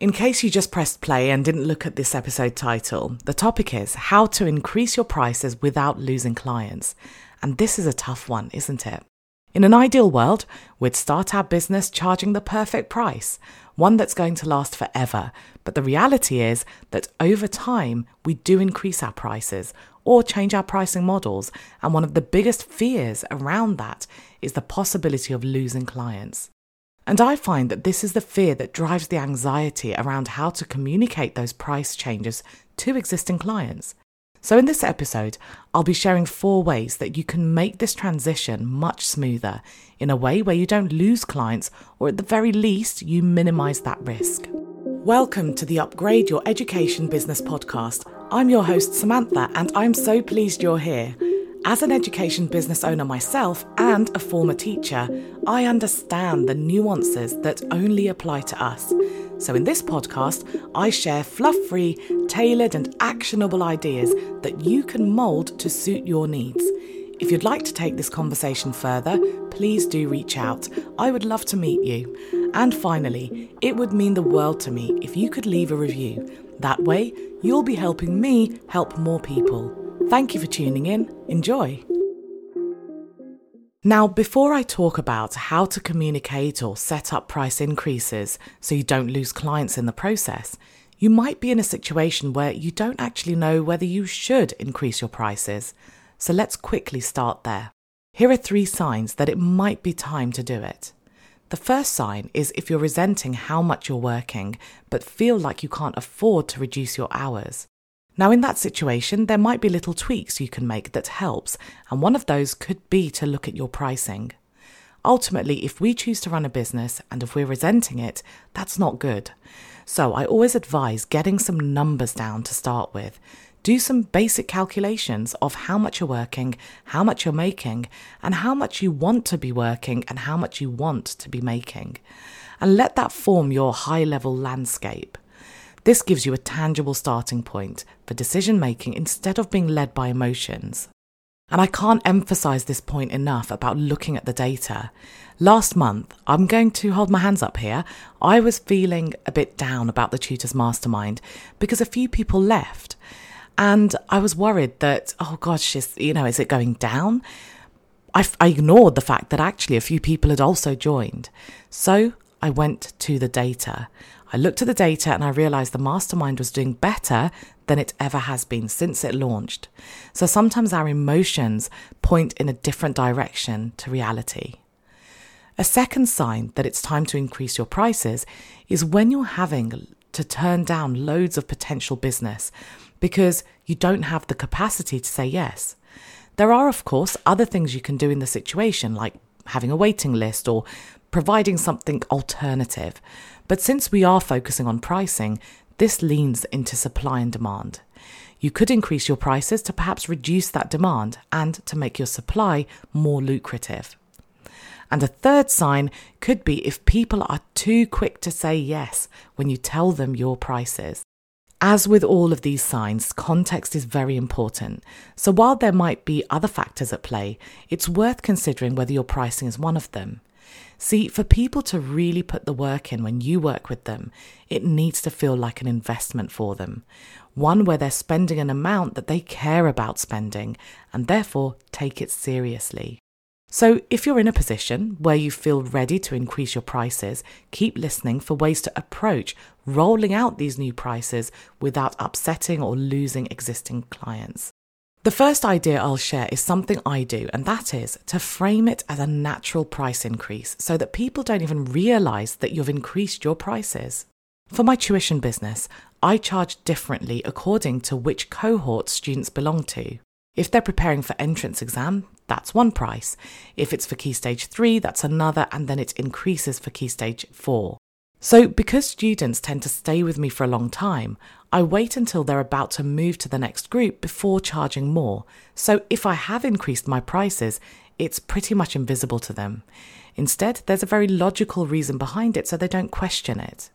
In case you just pressed play and didn't look at this episode title, the topic is how to increase your prices without losing clients. And this is a tough one, isn't it? In an ideal world, we'd start our business charging the perfect price, one that's going to last forever. But the reality is that over time, we do increase our prices or change our pricing models. And one of the biggest fears around that is the possibility of losing clients. And I find that this is the fear that drives the anxiety around how to communicate those price changes to existing clients. So in this episode, I'll be sharing 4 ways that you can make this transition much smoother in a way where you don't lose clients, or at the very least, you minimize that risk. Welcome to the Upgrade Your Education Business Podcast. I'm your host, Sumantha, and I'm so pleased you're here. As an education business owner myself and a former teacher, I understand the nuances that only apply to us. So in this podcast, I share fluff-free, tailored and actionable ideas that you can mould to suit your needs. If you'd like to take this conversation further, please do reach out. I would love to meet you. And finally, it would mean the world to me if you could leave a review. That way, you'll be helping me help more people. Thank you for tuning in. Enjoy. Now, before I talk about how to communicate or set up price increases so you don't lose clients in the process, you might be in a situation where you don't actually know whether you should increase your prices. So let's quickly start there. Here are 3 signs that it might be time to do it. The first sign is if you're resenting how much you're working, but feel like you can't afford to reduce your hours. Now, in that situation, there might be little tweaks you can make that helps, and one of those could be to look at your pricing. Ultimately, if we choose to run a business and if we're resenting it, that's not good. So I always advise getting some numbers down to start with. Do some basic calculations of how much you're working, how much you're making, and how much you want to be working and how much you want to be making. And let that form your high-level landscape. This gives you a tangible starting point for decision-making instead of being led by emotions. And I can't emphasize this point enough about looking at the data. Last month, I'm going to hold my hands up here, I was feeling a bit down about the Tutors' Mastermind because a few people left. And I was worried that, oh gosh, is it going down? I ignored the fact that actually a few people had also joined. So I went to the data. I looked at the data and I realised the mastermind was doing better than it ever has been since it launched. So sometimes our emotions point in a different direction to reality. A second sign that it's time to increase your prices is when you're having to turn down loads of potential business because you don't have the capacity to say yes. There are, of course, other things you can do in the situation, like having a waiting list or providing something alternative. But since we are focusing on pricing, this leans into supply and demand. You could increase your prices to perhaps reduce that demand and to make your supply more lucrative. And a third sign could be if people are too quick to say yes when you tell them your prices. As with all of these signs, context is very important. So while there might be other factors at play, it's worth considering whether your pricing is one of them. See, for people to really put the work in when you work with them, it needs to feel like an investment for them. One where they're spending an amount that they care about spending and therefore take it seriously. So if you're in a position where you feel ready to increase your prices, keep listening for ways to approach rolling out these new prices without upsetting or losing existing clients. The first idea I'll share is something I do, and that is to frame it as a natural price increase so that people don't even realise that you've increased your prices. For my tuition business, I charge differently according to which cohort students belong to. If they're preparing for entrance exam, that's one price. If it's for Key Stage 3, that's another, and then it increases for Key Stage 4. So because students tend to stay with me for a long time, I wait until they're about to move to the next group before charging more. So if I have increased my prices, it's pretty much invisible to them. Instead, there's a very logical reason behind it so they don't question it.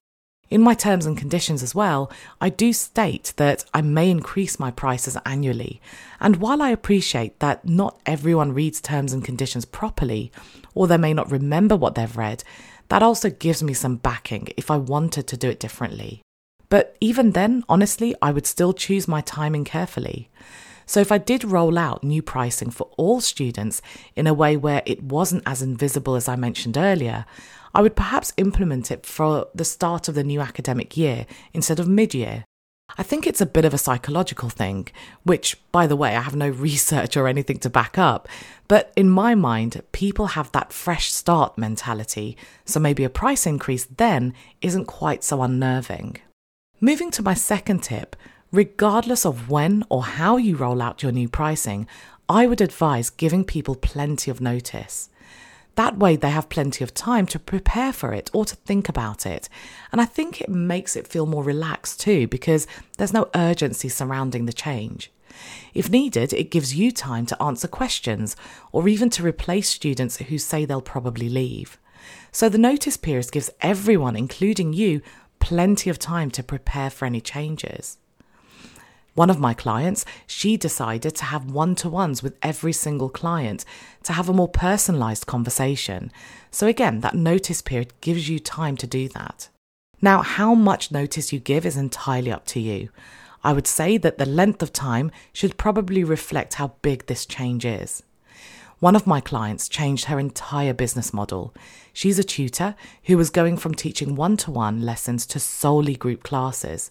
In my terms and conditions as well, I do state that I may increase my prices annually. And while I appreciate that not everyone reads terms and conditions properly, or they may not remember what they've read, that also gives me some backing if I wanted to do it differently. But even then, honestly, I would still choose my timing carefully. So if I did roll out new pricing for all students in a way where it wasn't as invisible as I mentioned earlier, I would perhaps implement it for the start of the new academic year instead of mid-year. I think it's a bit of a psychological thing, which, by the way, I have no research or anything to back up. But in my mind, people have that fresh start mentality, so maybe a price increase then isn't quite so unnerving. Moving to my second tip, regardless of when or how you roll out your new pricing, I would advise giving people plenty of notice. That way they have plenty of time to prepare for it or to think about it. And I think it makes it feel more relaxed too, because there's no urgency surrounding the change. If needed, it gives you time to answer questions or even to replace students who say they'll probably leave. So the notice period gives everyone, including you, plenty of time to prepare for any changes. One of my clients, she decided to have one-to-ones with every single client to have a more personalised conversation. So again, that notice period gives you time to do that. Now, how much notice you give is entirely up to you. I would say that the length of time should probably reflect how big this change is. One of my clients changed her entire business model. She's a tutor who was going from teaching one-to-one lessons to solely group classes.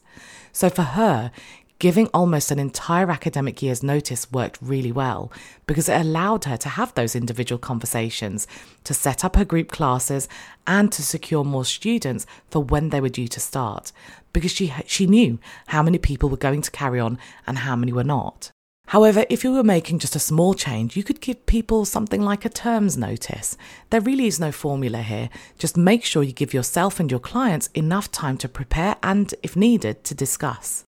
So for her, giving almost an entire academic year's notice worked really well because it allowed her to have those individual conversations, to set up her group classes and to secure more students for when they were due to start, because she knew how many people were going to carry on and how many were not. However, if you were making just a small change, you could give people something like a term's notice. There really is no formula here. Just make sure you give yourself and your clients enough time to prepare and, if needed, to discuss.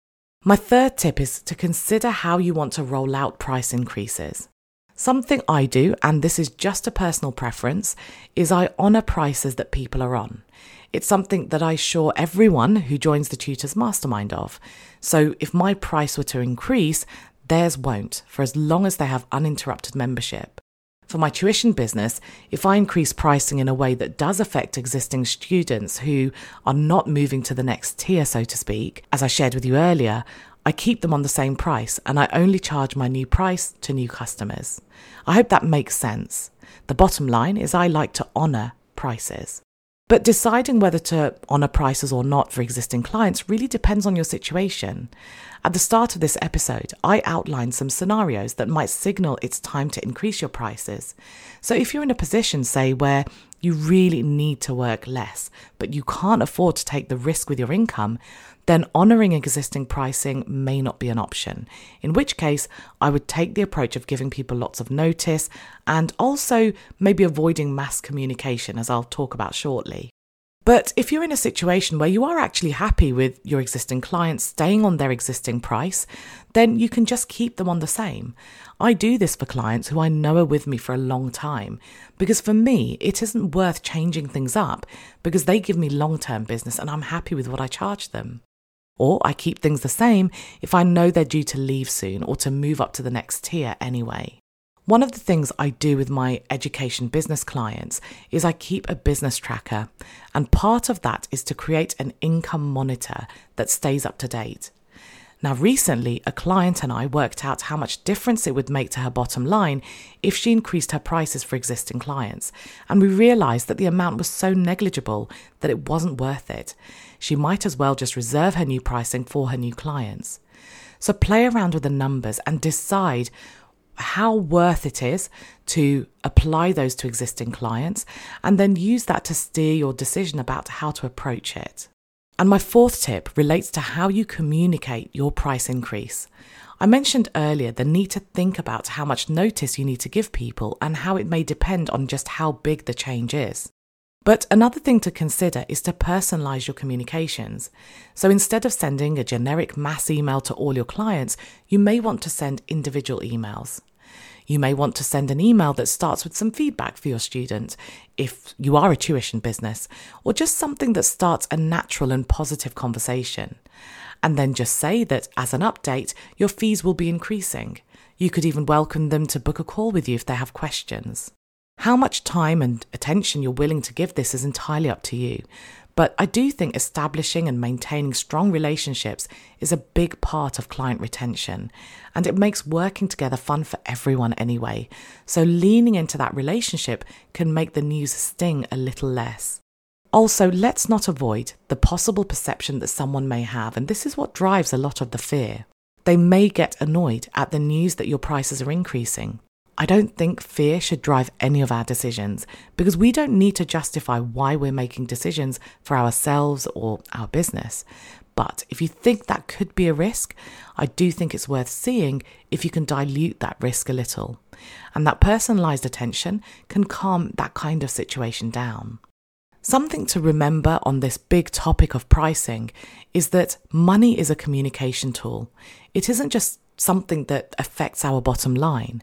My third tip is to consider how you want to roll out price increases. Something I do, and this is just a personal preference, is I honour prices that people are on. It's something that I assure everyone who joins the Tutors' Mastermind of. So if my price were to increase, theirs won't, for as long as they have uninterrupted membership. For my tuition business, if I increase pricing in a way that does affect existing students who are not moving to the next tier, so to speak, as I shared with you earlier, I keep them on the same price and I only charge my new price to new customers. I hope that makes sense. The bottom line is I like to honour prices. But deciding whether to honour prices or not for existing clients really depends on your situation. At the start of this episode, I outlined some scenarios that might signal it's time to increase your prices. So if you're in a position, say, where you really need to work less, but you can't afford to take the risk with your income, then honouring existing pricing may not be an option. In which case, I would take the approach of giving people lots of notice and also maybe avoiding mass communication, as I'll talk about shortly. But if you're in a situation where you are actually happy with your existing clients staying on their existing price, then you can just keep them on the same. I do this for clients who I know are with me for a long time, because for me, it isn't worth changing things up because they give me long-term business and I'm happy with what I charge them. Or I keep things the same if I know they're due to leave soon or to move up to the next tier anyway. One of the things I do with my education business clients is I keep a business tracker, and part of that is to create an income monitor that stays up to date. Now, recently, a client and I worked out how much difference it would make to her bottom line if she increased her prices for existing clients, and we realised that the amount was so negligible that it wasn't worth it. She might as well just reserve her new pricing for her new clients. So play around with the numbers and decide how worth it is to apply those to existing clients, and then use that to steer your decision about how to approach it. And my fourth tip relates to how you communicate your price increase. I mentioned earlier the need to think about how much notice you need to give people and how it may depend on just how big the change is. But another thing to consider is to personalise your communications. So instead of sending a generic mass email to all your clients, you may want to send individual emails. You may want to send an email that starts with some feedback for your student, if you are a tuition business, or just something that starts a natural and positive conversation. And then just say that, as an update, your fees will be increasing. You could even welcome them to book a call with you if they have questions. How much time and attention you're willing to give this is entirely up to you. But I do think establishing and maintaining strong relationships is a big part of client retention, and it makes working together fun for everyone anyway. So leaning into that relationship can make the news sting a little less. Also, let's not avoid the possible perception that someone may have, and this is what drives a lot of the fear. They may get annoyed at the news that your prices are increasing. I don't think fear should drive any of our decisions, because we don't need to justify why we're making decisions for ourselves or our business. But if you think that could be a risk, I do think it's worth seeing if you can dilute that risk a little. And that personalised attention can calm that kind of situation down. Something to remember on this big topic of pricing is that money is a communication tool. It isn't just something that affects our bottom line.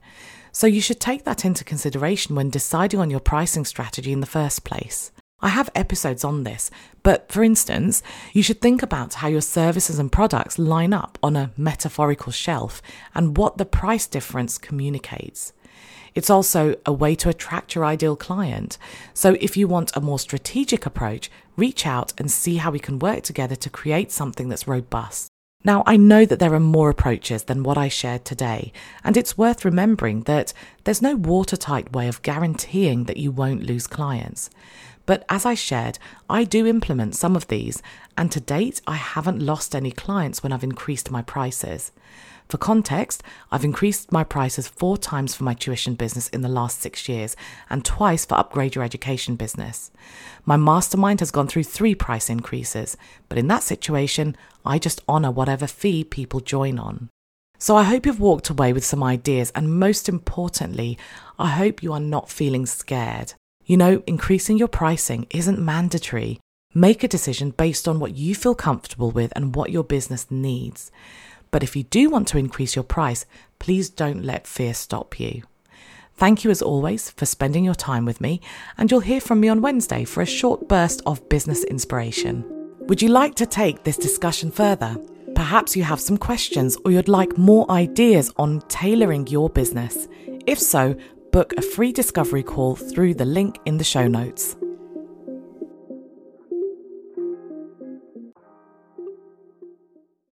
So you should take that into consideration when deciding on your pricing strategy in the first place. I have episodes on this, but for instance, you should think about how your services and products line up on a metaphorical shelf and what the price difference communicates. It's also a way to attract your ideal client. So if you want a more strategic approach, reach out and see how we can work together to create something that's robust. Now, I know that there are more approaches than what I shared today, and it's worth remembering that there's no watertight way of guaranteeing that you won't lose clients. But as I shared, I do implement some of these, and to date, I haven't lost any clients when I've increased my prices. For context, I've increased my prices 4 times for my tuition business in the last 6 years and twice for Upgrade Your Education business. My mastermind has gone through 3 price increases, but in that situation, I just honour whatever fee people join on. So I hope you've walked away with some ideas, and most importantly, I hope you are not feeling scared. You know, increasing your pricing isn't mandatory. Make a decision based on what you feel comfortable with and what your business needs. But if you do want to increase your price, please don't let fear stop you. Thank you as always for spending your time with me, and you'll hear from me on Wednesday for a short burst of business inspiration. Would you like to take this discussion further? Perhaps you have some questions or you'd like more ideas on tailoring your business. If so, book a free discovery call through the link in the show notes.